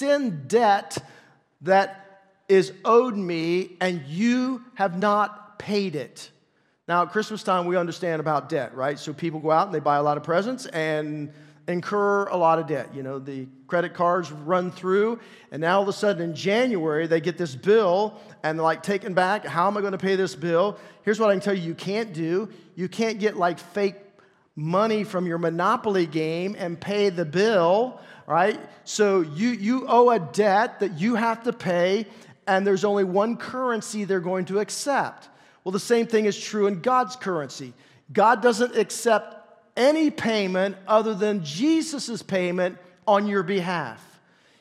sin debt that is owed me, and you have not paid it. Now, at Christmas time, we understand about debt, right? So people go out and they buy a lot of presents and incur a lot of debt. You know, the credit cards run through, and now all of a sudden in January, they get this bill, and they're like taken back. How am I going to pay this bill? Here's what I can tell you can't do. You can't get like fake money from your Monopoly game and pay the bill, right? So you owe a debt that you have to pay, and there's only one currency they're going to accept. Well, the same thing is true in God's currency. God doesn't accept any payment other than Jesus' payment on your behalf.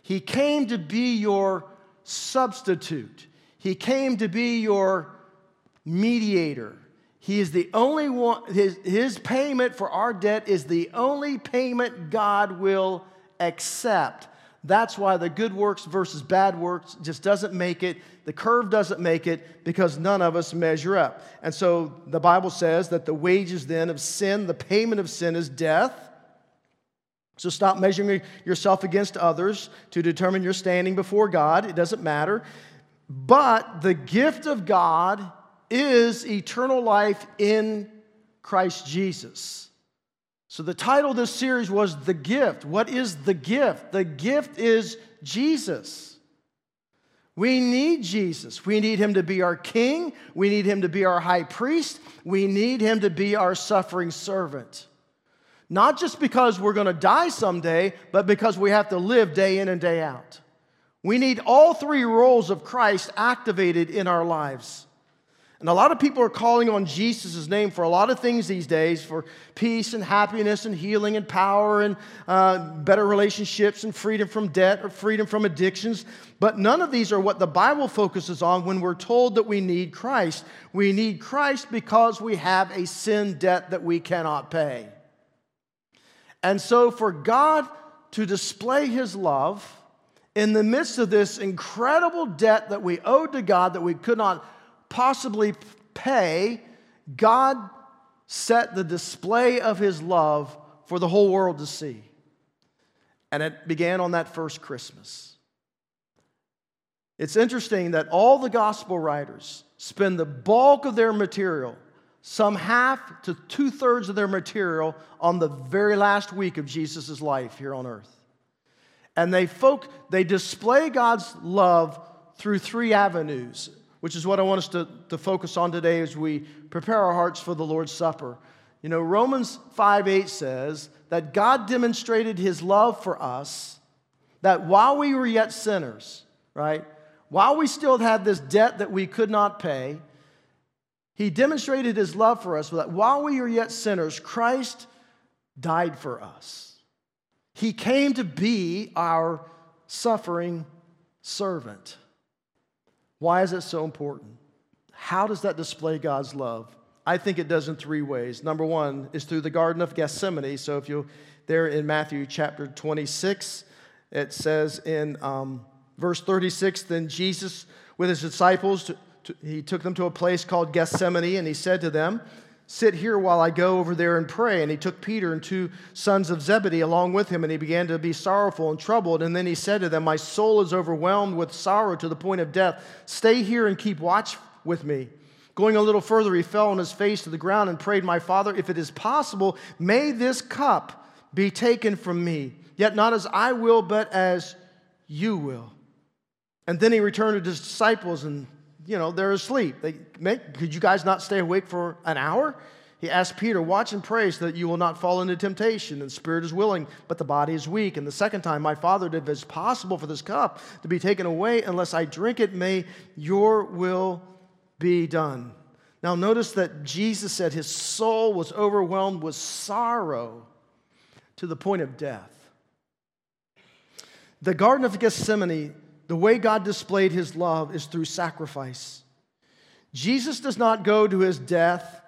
He came to be your substitute. He came to be your mediator. He is the only one. His payment for our debt is the only payment God will accept. That's why the good works versus bad works just doesn't make it. The curve doesn't make it because none of us measure up. And so the Bible says that the wages then of sin, the payment of sin, is death. So stop measuring yourself against others to determine your standing before God. It doesn't matter. But the gift of God is eternal life in Christ Jesus. So the title of this series was The Gift. What is the gift? The gift is Jesus. We need Jesus. We need him to be our king. We need him to be our high priest. We need him to be our suffering servant. Not just because we're going to die someday, but because we have to live day in and day out. We need all three roles of Christ activated in our lives. And a lot of people are calling on Jesus' name for a lot of things these days, for peace and happiness and healing and power and better relationships and freedom from debt or freedom from addictions. But none of these are what the Bible focuses on when we're told that we need Christ. We need Christ because we have a sin debt that we cannot pay. And so for God to display his love in the midst of this incredible debt that we owed to God that we could not possibly pay, God set the display of his love for the whole world to see. And it began on that first Christmas. It's interesting that all the gospel writers spend the bulk of their material, some half to two-thirds of their material, on the very last week of Jesus' life here on earth. And they display God's love through three avenues, which is what I want us to focus on today as we prepare our hearts for the Lord's Supper. You know, Romans 5:8 says that God demonstrated his love for us, that while we were yet sinners, right, while we still had this debt that we could not pay, he demonstrated his love for us, that while we were yet sinners, Christ died for us. He came to be our suffering servant. Why is it so important? How does that display God's love? I think it does in three ways. Number one is through the Garden of Gethsemane. So if you're there in Matthew chapter 26, it says in verse 36, then Jesus with his disciples, he took them to a place called Gethsemane, and he said to them, sit here while I go over there and pray. And he took Peter and two sons of Zebedee along with him, and he began to be sorrowful and troubled. And then he said to them, my soul is overwhelmed with sorrow to the point of death. Stay here and keep watch with me. Going a little further, he fell on his face to the ground and prayed, my Father, if it is possible, may this cup be taken from me. Yet not as I will, but as you will. And then he returned to his disciples, and they're asleep. Could you guys not stay awake for an hour? He asked Peter, watch and pray so that you will not fall into temptation. And the spirit is willing, but the body is weak. And the second time, my Father, if it's possible for this cup to be taken away, unless I drink it, may your will be done. Now notice that Jesus said his soul was overwhelmed with sorrow to the point of death. The Garden of Gethsemane, the way God displayed his love is through sacrifice. Jesus does not go to his death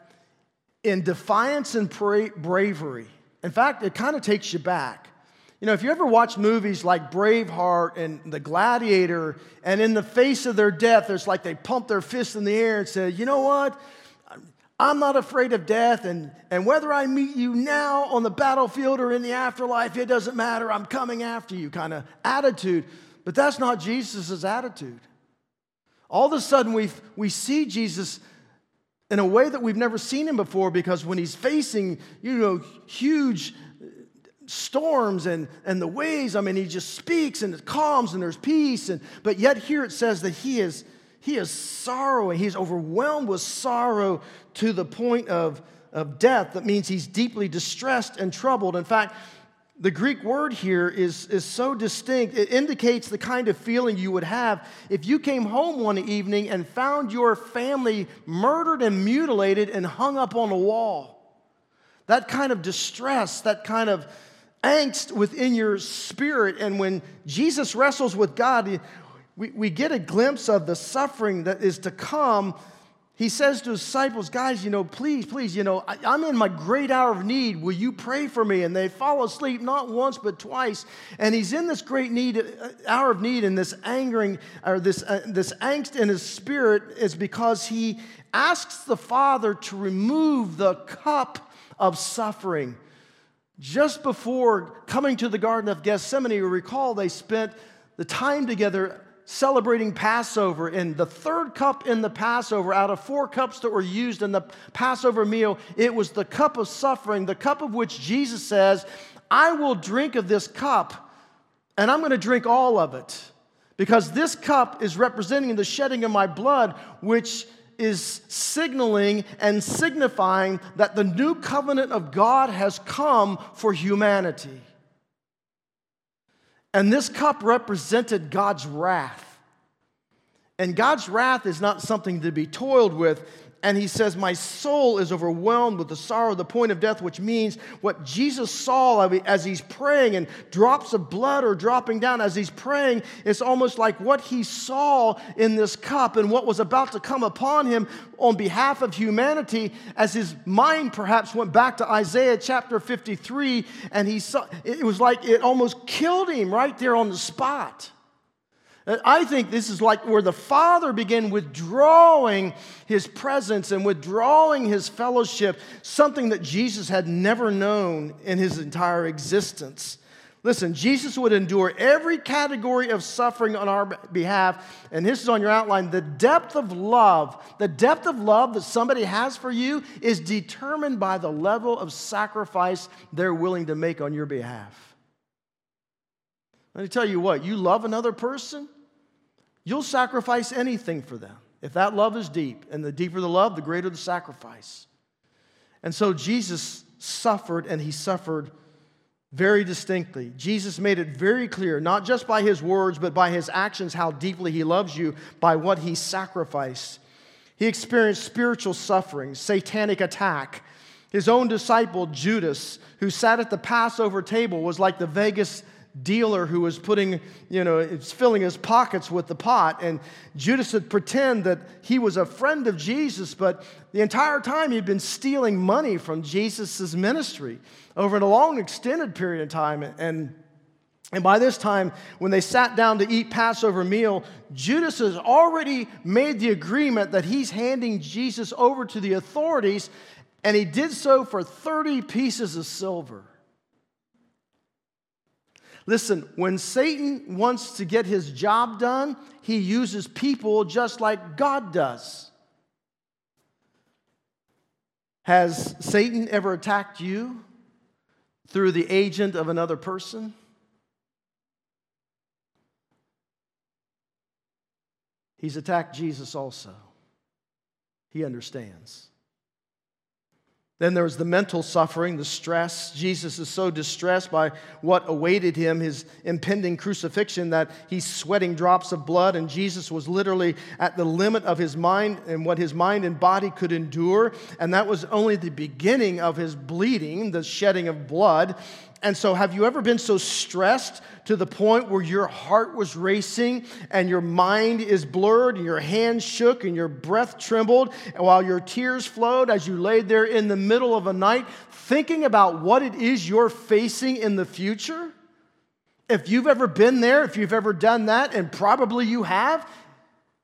in defiance and bravery. In fact, it kind of takes you back. You know, if you ever watch movies like Braveheart and The Gladiator, and in the face of their death, it's like they pump their fists in the air and say, you know what? I'm not afraid of death, and whether I meet you now on the battlefield or in the afterlife, it doesn't matter. I'm coming after you kind of attitude. But that's not Jesus' attitude. All of a sudden, we see Jesus in a way that we've never seen him before, because when he's facing, huge storms and the waves, he just speaks and it calms and there's peace. But yet here it says that he is sorrowing. He's overwhelmed with sorrow to the point of death. That means he's deeply distressed and troubled. In fact, the Greek word here is so distinct. It indicates the kind of feeling you would have if you came home one evening and found your family murdered and mutilated and hung up on a wall. That kind of distress, that kind of angst within your spirit. And when Jesus wrestles with God, we get a glimpse of the suffering that is to come. He says to his disciples, guys, please, I'm in my great hour of need. Will you pray for me? And they fall asleep not once but twice. And he's in this great hour of need, and this angering or this angst in his spirit is because he asks the Father to remove the cup of suffering. Just before coming to the Garden of Gethsemane, you recall they spent the time together celebrating Passover, and the third cup in the Passover, out of 4 cups that were used in the Passover meal, it was the cup of suffering, the cup of which Jesus says, I will drink of this cup, and I'm going to drink all of it, because this cup is representing the shedding of my blood, which is signaling and signifying that the new covenant of God has come for humanity. And this cup represented God's wrath. And God's wrath is not something to be toiled with. And he says, my soul is overwhelmed with the sorrow, the point of death, which means what Jesus saw as he's praying, and drops of blood are dropping down as he's praying. It's almost like what he saw in this cup and what was about to come upon him on behalf of humanity, as his mind perhaps went back to Isaiah chapter 53, and he saw, it was like it almost killed him right there on the spot. I think this is like where the Father began withdrawing his presence and withdrawing his fellowship, something that Jesus had never known in his entire existence. Listen, Jesus would endure every category of suffering on our behalf, and this is on your outline. The depth of love that somebody has for you is determined by the level of sacrifice they're willing to make on your behalf. Let me tell you what, you love another person, you'll sacrifice anything for them if that love is deep. And the deeper the love, the greater the sacrifice. And so Jesus suffered, and he suffered very distinctly. Jesus made it very clear, not just by his words, but by his actions, how deeply he loves you, by what he sacrificed. He experienced spiritual suffering, satanic attack. His own disciple, Judas, who sat at the Passover table, was like the Vegas dealer who was putting, it's filling his pockets with the pot. And Judas would pretend that he was a friend of Jesus, but the entire time he'd been stealing money from Jesus' ministry over a long extended period of time. And by this time, when they sat down to eat Passover meal, Judas has already made the agreement that he's handing Jesus over to the authorities, and he did so for 30 pieces of silver. Listen, when Satan wants to get his job done, he uses people just like God does. Has Satan ever attacked you through the agent of another person? He's attacked Jesus also. He understands. Then there was the mental suffering, the stress. Jesus is so distressed by what awaited him, his impending crucifixion, that he's sweating drops of blood, and Jesus was literally at the limit of his mind and what his mind and body could endure, and that was only the beginning of his bleeding, the shedding of blood. And so have you ever been so stressed to the point where your heart was racing and your mind is blurred and your hands shook and your breath trembled, and while your tears flowed as you laid there in the middle of a night thinking about what it is you're facing in the future? If you've ever been there, if you've ever done that, and probably you have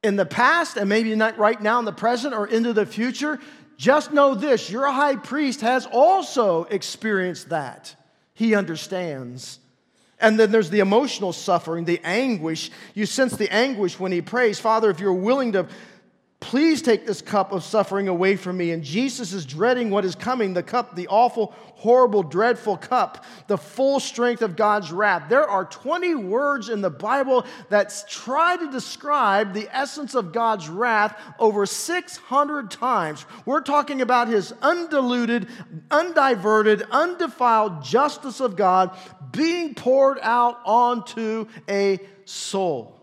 in the past and maybe not right now in the present or into the future, just know this, your high priest has also experienced that. He understands. And then there's the emotional suffering, the anguish. You sense the anguish when he prays, Father, if you're willing to, please take this cup of suffering away from me. And Jesus is dreading what is coming, the cup, the awful, horrible, dreadful cup, the full strength of God's wrath. There are 20 words in the Bible that try to describe the essence of God's wrath over 600 times. We're talking about his undiluted, undiverted, undefiled justice of God being poured out onto a soul.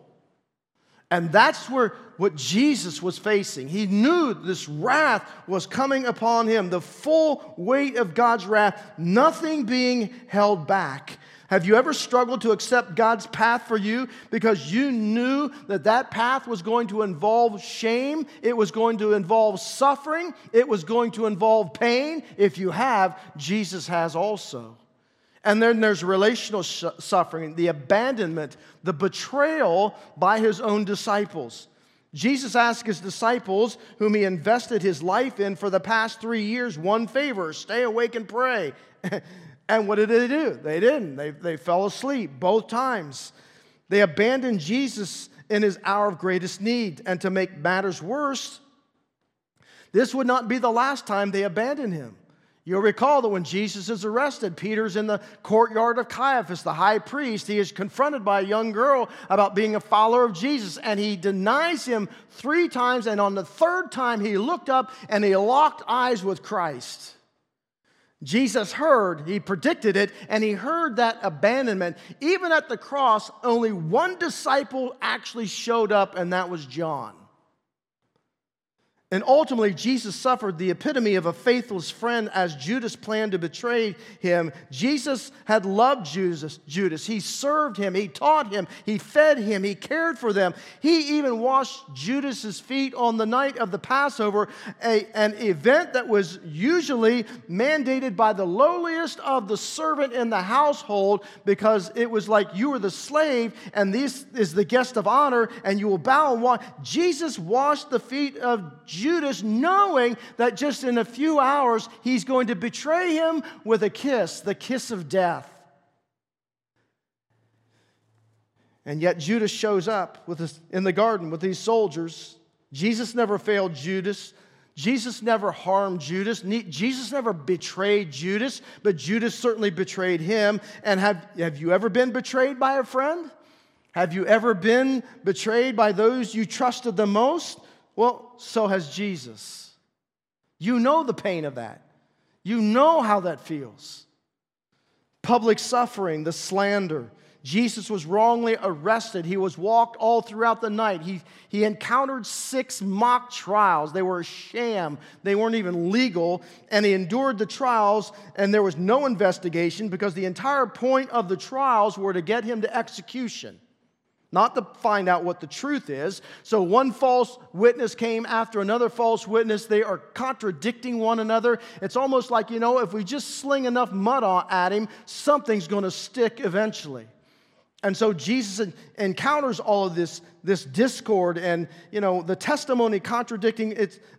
And that's where what Jesus was facing. He knew this wrath was coming upon him, the full weight of God's wrath, nothing being held back. Have you ever struggled to accept God's path for you because you knew that that path was going to involve shame, it was going to involve suffering, it was going to involve pain? If you have, Jesus has also. And then there's relational suffering, the abandonment, the betrayal by his own disciples. Jesus asked his disciples, whom he invested his life in for the past 3 years, one favor: stay awake and pray. And what did they do? They didn't. They fell asleep both times. They abandoned Jesus in his hour of greatest need. And to make matters worse, this would not be the last time they abandoned him. You'll recall that when Jesus is arrested, Peter's in the courtyard of Caiaphas, the high priest. He is confronted by a young girl about being a follower of Jesus, and he denies him 3 times, and on the 3rd time he looked up and he locked eyes with Christ. Jesus heard, he predicted it, and he heard that abandonment. Even at the cross, only one disciple actually showed up, and that was John. And ultimately, Jesus suffered the epitome of a faithless friend as Judas planned to betray him. Jesus had loved Judas. He served him. He taught him. He fed him. He cared for them. He even washed Judas's feet on the night of the Passover, an event that was usually mandated by the lowliest of the servant in the household, because it was like, you were the slave, and this is the guest of honor, and you will bow and wash. Jesus washed the feet of Judas, knowing that just in a few hours he's going to betray him with a kiss, the kiss of death. And yet Judas shows up in the garden with these soldiers. Jesus never failed Judas. Jesus never harmed Judas. Jesus never betrayed Judas, but Judas certainly betrayed him. And have you ever been betrayed by a friend? Have you ever been betrayed by those you trusted the most? Well, so has Jesus. You know the pain of that. You know how that feels. Public suffering, the slander. Jesus was wrongly arrested. He was walked all throughout the night. He encountered 6 mock trials. They were a sham. They weren't even legal. And he endured the trials, and there was no investigation, because the entire point of the trials were to get him to execution, not to find out what the truth is. So one false witness came after another false witness. They are contradicting one another. It's almost like, if we just sling enough mud at him, something's going to stick eventually. And so Jesus encounters all of this discord, and, the testimony contradicting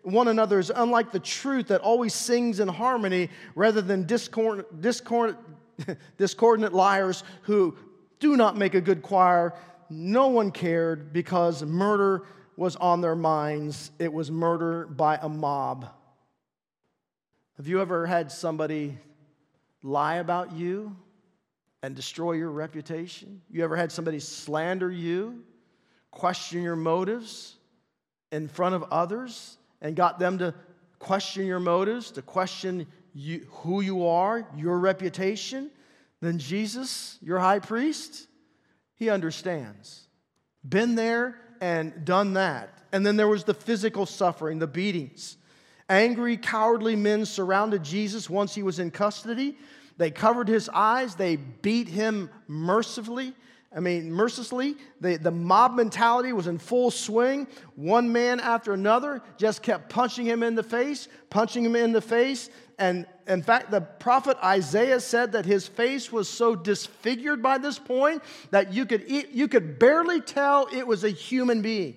one another is unlike the truth that always sings in harmony, rather than discordant liars who do not make a good choir. No one cared, because murder was on their minds. It was murder by a mob. Have you ever had somebody lie about you and destroy your reputation? You ever had somebody slander you, question your motives in front of others, and got them to question your motives, to question you, who you are, your reputation? Then Jesus, your high priest, he understands. Been there and done that. And then there was the physical suffering, the beatings. Angry, cowardly men surrounded Jesus once he was in custody. They covered his eyes. They beat him mercilessly. The mob mentality was in full swing. One man after another just kept punching him in the face. And in fact, the prophet Isaiah said that his face was so disfigured by this point that you could barely tell it was a human being.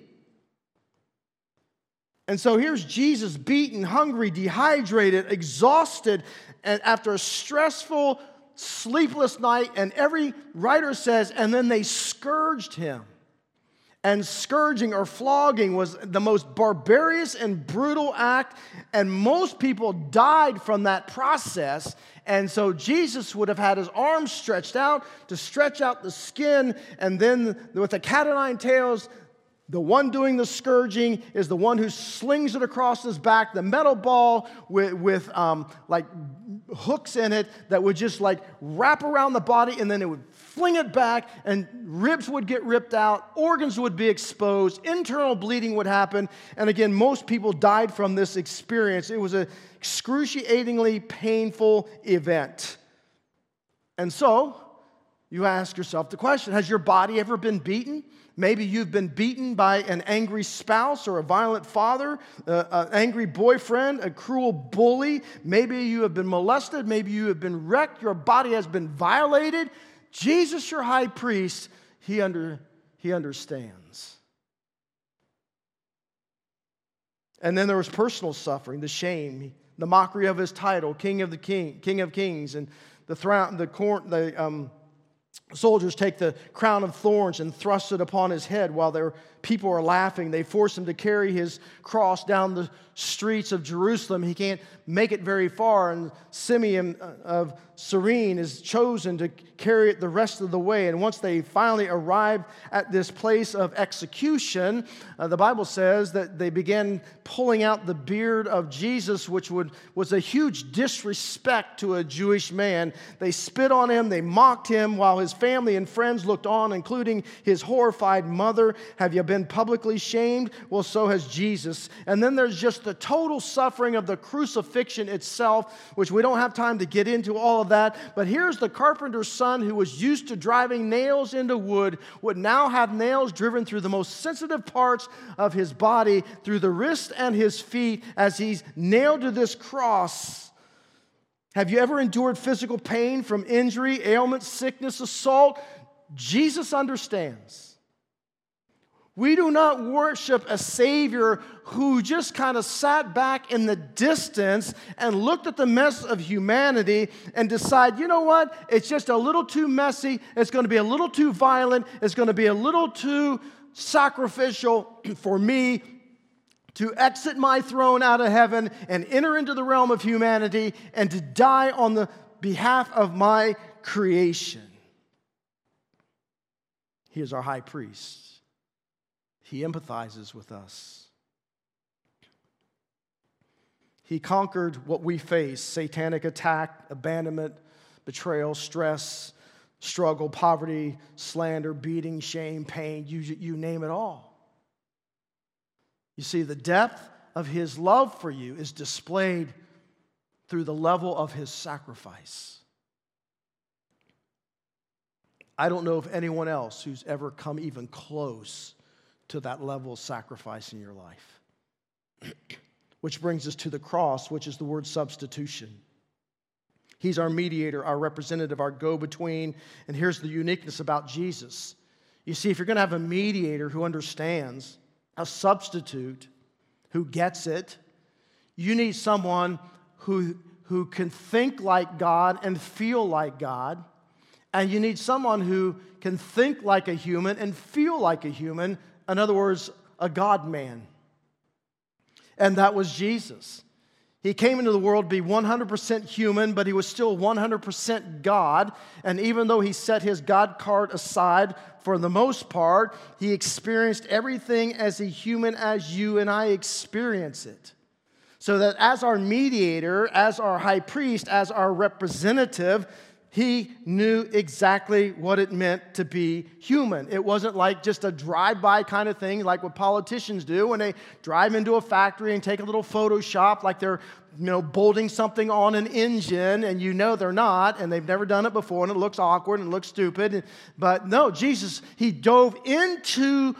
And so here's Jesus, beaten, hungry, dehydrated, exhausted, and after a stressful sleepless night, and every writer says, and then they scourged him. And scourging or flogging was the most barbarous and brutal act, and most people died from that process. And so Jesus would have had his arms stretched out to stretch out the skin, and then with the cat o' nine tails, the one doing the scourging is the one who slings it across his back, the metal ball with like hooks in it that would just like wrap around the body, and then it would fling it back, and ribs would get ripped out, organs would be exposed, internal bleeding would happen, and again, most people died from this experience. It was an excruciatingly painful event. And so, you ask yourself the question, has your body ever been beaten? Maybe you've been beaten by an angry spouse or a violent father, an angry boyfriend, a cruel bully. Maybe you have been molested. Maybe you have been wrecked. Your body has been violated. Jesus, your high priest, he understands. And then there was personal suffering, the shame, the mockery of his title, King of Kings, and soldiers take the crown of thorns and thrust it upon his head while their people are laughing. They force him to carry his cross down the streets of Jerusalem. He can't make it very far, and Simeon of Cyrene is chosen to carry it the rest of the way. And once they finally arrive at this place of execution, the Bible says that they began pulling out the beard of Jesus, which was a huge disrespect to a Jewish man. They spit on him, they mocked him, while his family and friends looked on, including his horrified mother. Have you been publicly shamed? Well, so has Jesus. And then there's just the total suffering of the crucifixion itself, which we don't have time to get into all of that. But here's the carpenter's son, who was used to driving nails into wood, would now have nails driven through the most sensitive parts of his body, through the wrists and his feet, as he's nailed to this cross. Have you ever endured physical pain from injury, ailment, sickness, assault? Jesus understands. We do not worship a Savior who just kind of sat back in the distance and looked at the mess of humanity and decide, you know what, it's just a little too messy, it's going to be a little too violent, it's going to be a little too sacrificial for me to exit my throne out of heaven and enter into the realm of humanity and to die on the behalf of my creation. He is our high priest. He empathizes with us. He conquered what we face: satanic attack, abandonment, betrayal, stress, struggle, poverty, slander, beating, shame, pain, you name it all. You see, the depth of his love for you is displayed through the level of his sacrifice. I don't know of anyone else who's ever come even close to that level of sacrifice in your life. Which brings us to the cross, which is the word substitution. He's our mediator, our representative, our go-between. And here's the uniqueness about Jesus. You see, if you're going to have a mediator who understands, a substitute who gets it, you need someone who can think like God and feel like God, and you need someone who can think like a human and feel like a human, in other words, a God-man. And that was Jesus. He came into the world to be 100% human, but he was still 100% God. And even though he set his God card aside for the most part, he experienced everything as a human as you and I experience it. So that as our mediator, as our high priest, as our representative, he knew exactly what it meant to be human. It wasn't like just a drive-by kind of thing like what politicians do when they drive into a factory and take a little Photoshop like they're, you know, bolting something on an engine, and you know they're not, and they've never done it before, and it looks awkward and it looks stupid. But no, Jesus, he dove into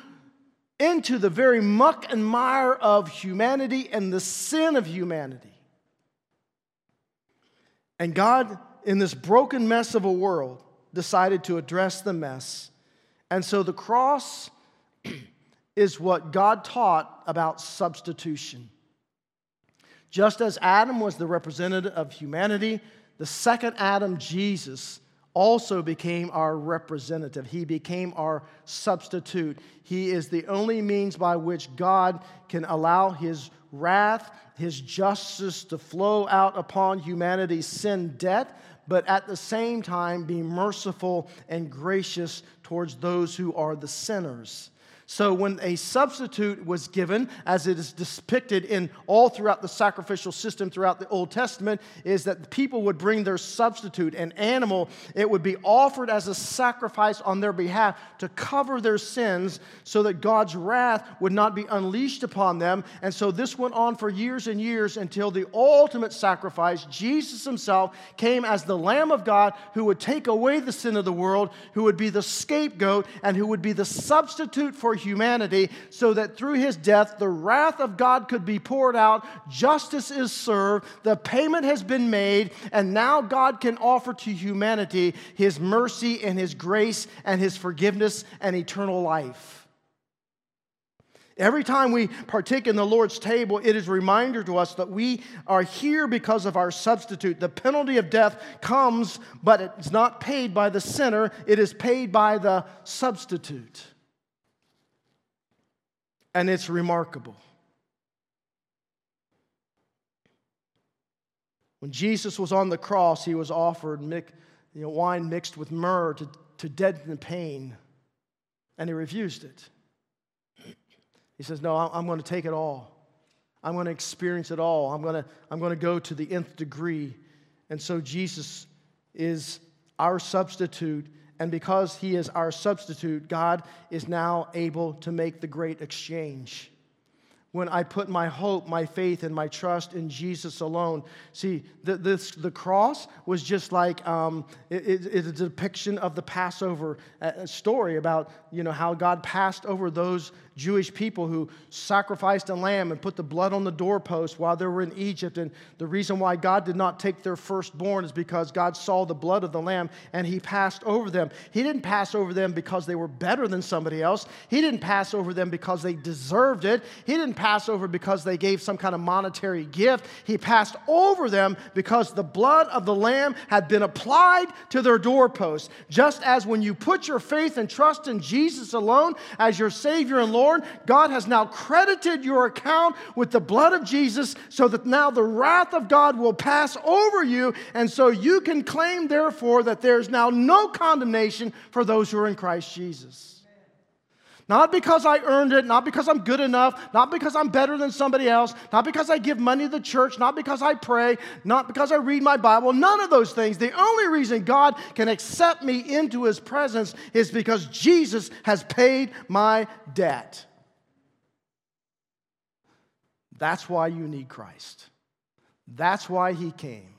the very muck and mire of humanity and the sin of humanity. And God, in this broken mess of a world, decided to address the mess. And so the cross is what God taught about substitution. Just as Adam was the representative of humanity, the second Adam, Jesus, also became our representative. He became our substitute. He is the only means by which God can allow his wrath, his justice to flow out upon humanity's sin debt, but at the same time be merciful and gracious towards those who are the sinners. So when a substitute was given, as it is depicted in all throughout the sacrificial system throughout the Old Testament, is that the people would bring their substitute, an animal. It would be offered as a sacrifice on their behalf to cover their sins so that God's wrath would not be unleashed upon them. And so this went on for years and years until the ultimate sacrifice, Jesus himself, came as the Lamb of God who would take away the sin of the world, who would be the scapegoat, and who would be the substitute for humanity, so that through his death the wrath of God could be poured out, justice is served, the payment has been made, and now God can offer to humanity his mercy and his grace and his forgiveness and eternal life. Every time we partake in the Lord's table, it is a reminder to us that we are here because of our substitute. The penalty of death comes, but it's not paid by the sinner, it is paid by the substitute. And it's remarkable. When Jesus was on the cross, he was offered wine mixed with myrrh to deaden the pain, and he refused it. He says, no, I'm going to take it all. I'm going to experience it all. I'm going to go to the nth degree. And so Jesus is our substitute. And because he is our substitute, God is now able to make the great exchange. When I put my hope, my faith, and my trust in Jesus alone. See, the cross was just like it's a depiction of the Passover story about how God passed over those Jewish people who sacrificed a lamb and put the blood on the doorpost while they were in Egypt. And the reason why God did not take their firstborn is because God saw the blood of the lamb and he passed over them. He didn't pass over them because they were better than somebody else. He didn't pass over them because they deserved it. He didn't pass over because they gave some kind of monetary gift. He passed over them because the blood of the lamb had been applied to their doorpost. Just as when you put your faith and trust in Jesus alone as your Savior and Lord, God has now credited your account with the blood of Jesus so that now the wrath of God will pass over you, and so you can claim, therefore, that there's now no condemnation for those who are in Christ Jesus. Not because I earned it, not because I'm good enough, not because I'm better than somebody else, not because I give money to the church, not because I pray, not because I read my Bible, none of those things. The only reason God can accept me into his presence is because Jesus has paid my debt. That's why you need Christ. That's why he came.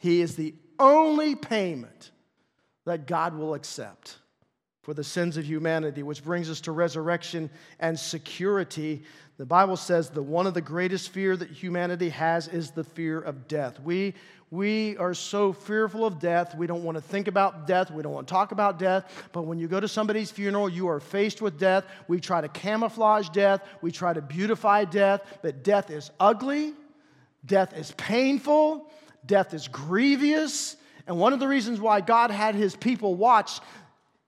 He is the only payment that God will accept for the sins of humanity, which brings us to resurrection and security. The Bible says that one of the greatest fear that humanity has is the fear of death. We are so fearful of death. We don't want to think about death. We don't want to talk about death. But when you go to somebody's funeral, you are faced with death. We try to camouflage death. We try to beautify death. But death is ugly. Death is painful. Death is grievous. And one of the reasons why God had his people watch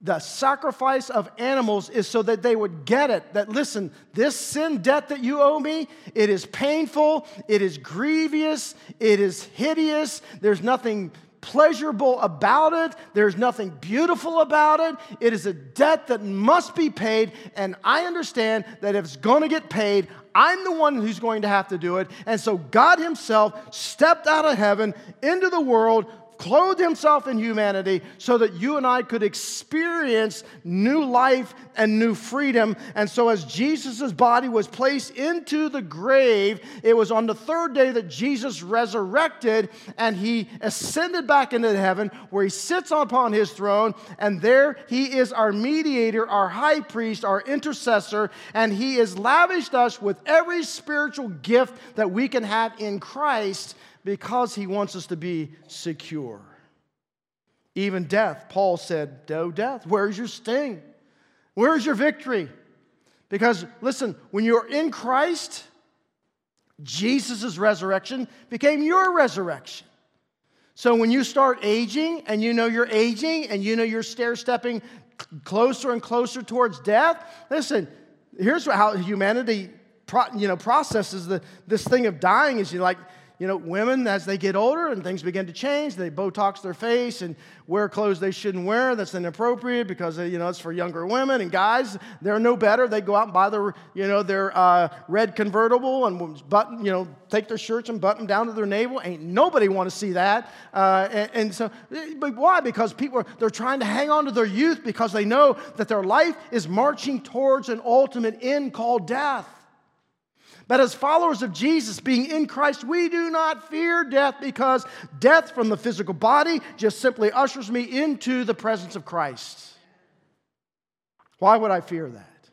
the sacrifice of animals is so that they would get it, that listen, this sin debt that you owe me, it is painful, it is grievous, it is hideous, there's nothing pleasurable about it, there's nothing beautiful about it, it is a debt that must be paid, and I understand that if it's going to get paid, I'm the one who's going to have to do it, and so God himself stepped out of heaven into the world, clothed himself in humanity so that you and I could experience new life and new freedom. And so as Jesus' body was placed into the grave, it was on the third day that Jesus resurrected and he ascended back into heaven where he sits upon his throne. And there he is our mediator, our high priest, our intercessor. And he has lavished us with every spiritual gift that we can have in Christ, because he wants us to be secure. Even death, Paul said, "Oh, death, where's your sting? Where's your victory?" Because, listen, when you're in Christ, Jesus' resurrection became your resurrection. So when you start aging, and you know you're aging, and you know you're stair-stepping closer and closer towards death, listen, here's how humanity processes this thing of dying is women, as they get older and things begin to change, they Botox their face and wear clothes they shouldn't wear. That's inappropriate because, it's for younger women. And guys, they're no better. They go out and buy their red convertible and button, take their shirts and button down to their navel. Ain't nobody want to see that. So, but why? Because they're trying to hang on to their youth because they know that their life is marching towards an ultimate end called death. But as followers of Jesus, being in Christ, we do not fear death because death from the physical body just simply ushers me into the presence of Christ. Why would I fear that?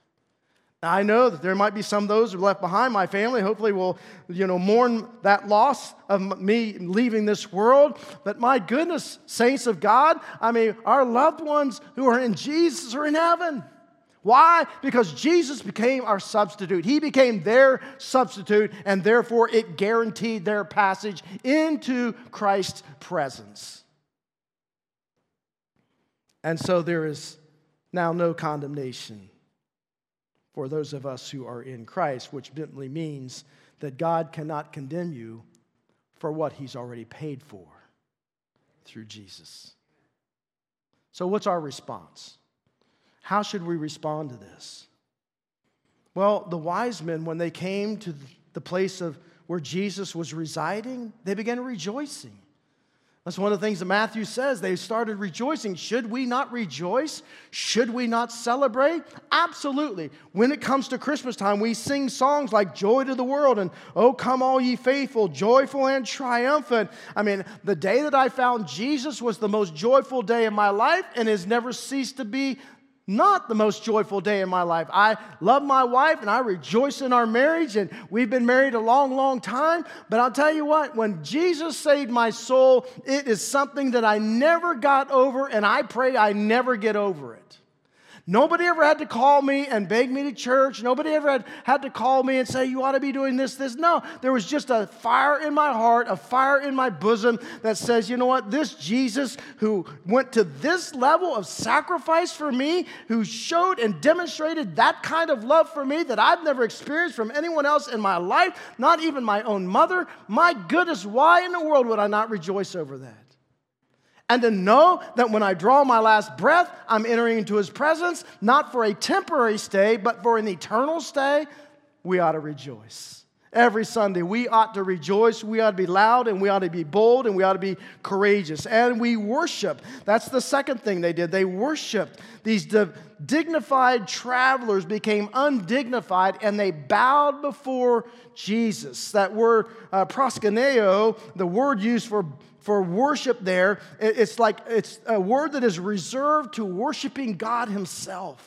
Now, I know that there might be some of those who are left behind. My family hopefully will, mourn that loss of me leaving this world. But my goodness, saints of God, our loved ones who are in Jesus are in heaven. Why? Because Jesus became our substitute. He became their substitute, and therefore it guaranteed their passage into Christ's presence. And so there is now no condemnation for those of us who are in Christ, which simply means that God cannot condemn you for what He's already paid for through Jesus. So what's our response? How should we respond to this? Well, the wise men, when they came to the place of where Jesus was residing, they began rejoicing. That's one of the things that Matthew says. They started rejoicing. Should we not rejoice? Should we not celebrate? Absolutely. When it comes to Christmas time, we sing songs like Joy to the World and Oh, Come All Ye Faithful, Joyful and Triumphant. The day that I found Jesus was the most joyful day in my life and has never ceased to be not the most joyful day in my life. I love my wife and I rejoice in our marriage, and we've been married a long, long time. But I'll tell you what, when Jesus saved my soul, it is something that I never got over, and I pray I never get over it. Nobody ever had to call me and beg me to church. Nobody ever had to call me and say, you ought to be doing this, this. No, there was just a fire in my heart, a fire in my bosom that says, you know what? This Jesus who went to this level of sacrifice for me, who showed and demonstrated that kind of love for me that I've never experienced from anyone else in my life, not even my own mother. My goodness, why in the world would I not rejoice over that? And to know that when I draw my last breath, I'm entering into His presence, not for a temporary stay, but for an eternal stay, we ought to rejoice. Every Sunday, we ought to rejoice. We ought to be loud, and we ought to be bold, and we ought to be courageous. And we worship. That's the second thing they did. They worshiped. These dignified travelers became undignified, and they bowed before Jesus. That word proskuneo, the word used for worship there, it's a word that is reserved to worshiping God Himself.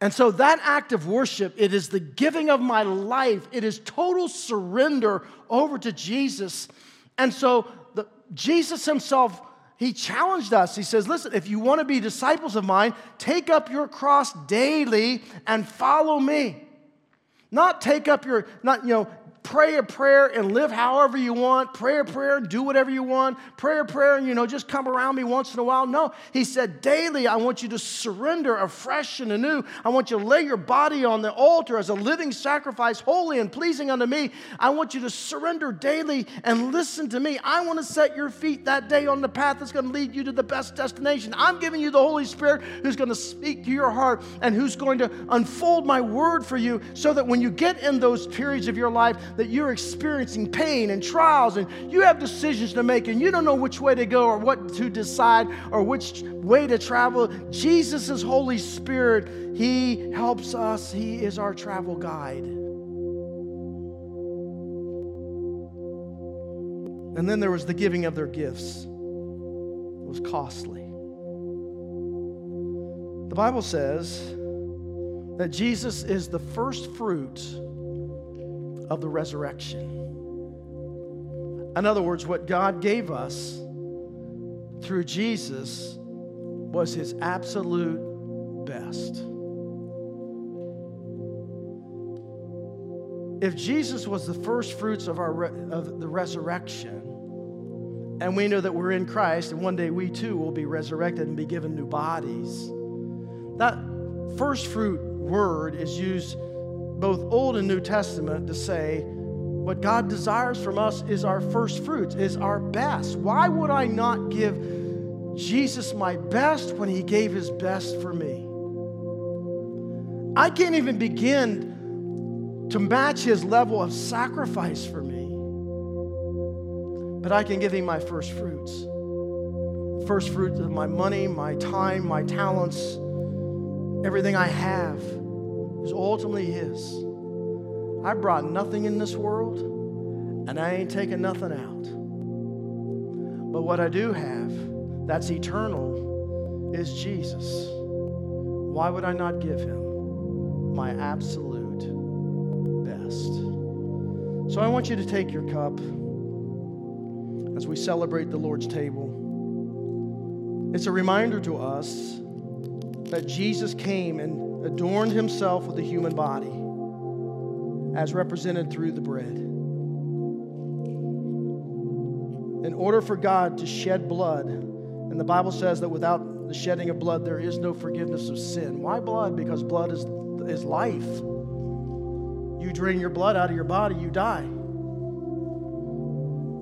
And so that act of worship, it is the giving of my life. It is total surrender over to Jesus. And so Jesus Himself, He challenged us. He says, listen, if you want to be disciples of mine, take up your cross daily and follow me. Not take up your, pray a prayer and live however you want. Pray a prayer and do whatever you want. Pray a prayer and, just come around me once in a while. No, He said, daily I want you to surrender afresh and anew. I want you to lay your body on the altar as a living sacrifice, holy and pleasing unto me. I want you to surrender daily and listen to me. I want to set your feet that day on the path that's going to lead you to the best destination. I'm giving you the Holy Spirit who's going to speak to your heart and who's going to unfold my word for you so that when you get in those periods of your life, that you're experiencing pain and trials and you have decisions to make and you don't know which way to go or what to decide or which way to travel. Jesus' Holy Spirit, He helps us. He is our travel guide. And then there was the giving of their gifts. It was costly. The Bible says that Jesus is the first fruit of the resurrection. In other words, what God gave us through Jesus was His absolute best. If Jesus was the first fruits of the resurrection, And we know that we're in Christ, and one day we too will be resurrected and be given new bodies. That first fruit word is used both Old and New Testament to say what God desires from us is our first fruits, is our best. Why would I not give Jesus my best when he gave his best for me? I can't even begin to match his level of sacrifice for me. But I can give him my first fruits. First fruits of my money, my time, my talents, everything I have is ultimately his. I brought nothing in this world, and I ain't taking nothing out. But what I do have that's eternal is Jesus. Why would I not give him my absolute best? So I want you to take your cup as we celebrate the Lord's table. It's a reminder to us that Jesus came and adorned himself with the human body as represented through the bread. In order for God to shed blood, and the Bible says that without the shedding of blood, there is no forgiveness of sin. Why blood? Because blood is life. You drain your blood out of your body, you die,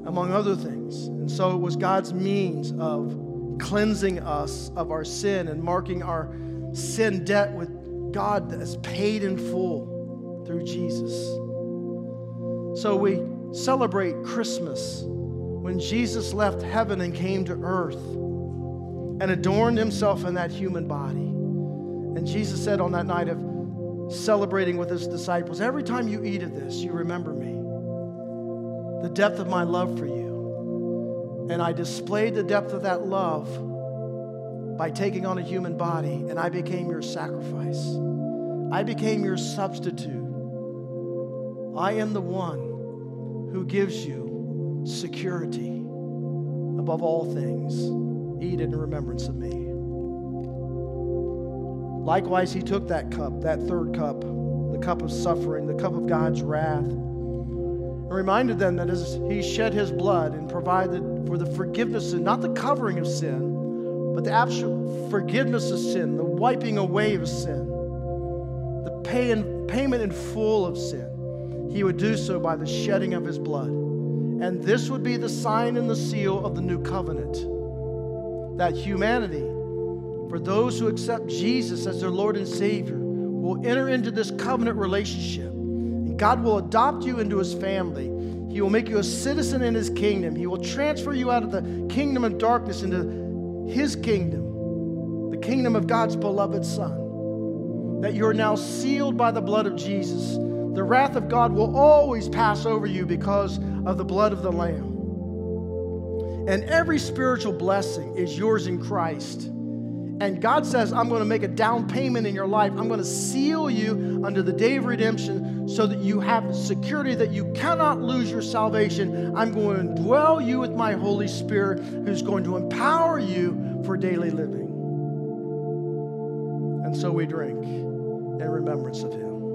among other things. And so it was God's means of cleansing us of our sin and marking our sin debt with God that is paid in full through Jesus. So we celebrate Christmas when Jesus left heaven and came to earth and adorned himself in that human body. And Jesus said on that night of celebrating with his disciples, every time you eat of this, you remember me, the depth of my love for you. And I displayed the depth of that love by taking on a human body, and I became your sacrifice. I became your substitute. I am the one who gives you security above all things. Eat in remembrance of me. Likewise, he took that cup, that third cup, the cup of suffering, the cup of God's wrath, reminded them that as he shed his blood and provided for the forgiveness, and not the covering of sin, but the absolute forgiveness of sin, the wiping away of sin, the payment in full of sin, he would do so by the shedding of his blood. And this would be the sign and the seal of the new covenant, that humanity, for those who accept Jesus as their Lord and Savior, will enter into this covenant relationship. God will adopt you into his family. He will make you a citizen in his kingdom. He will transfer you out of the kingdom of darkness into his kingdom, the kingdom of God's beloved Son, that you're now sealed by the blood of Jesus. The wrath of God will always pass over you because of the blood of the Lamb. And every spiritual blessing is yours in Christ. And God says, I'm going to make a down payment in your life. I'm going to seal you under the day of redemption so that you have security that you cannot lose your salvation. I'm going to indwell you with my Holy Spirit, who's going to empower you for daily living. And so we drink in remembrance of him.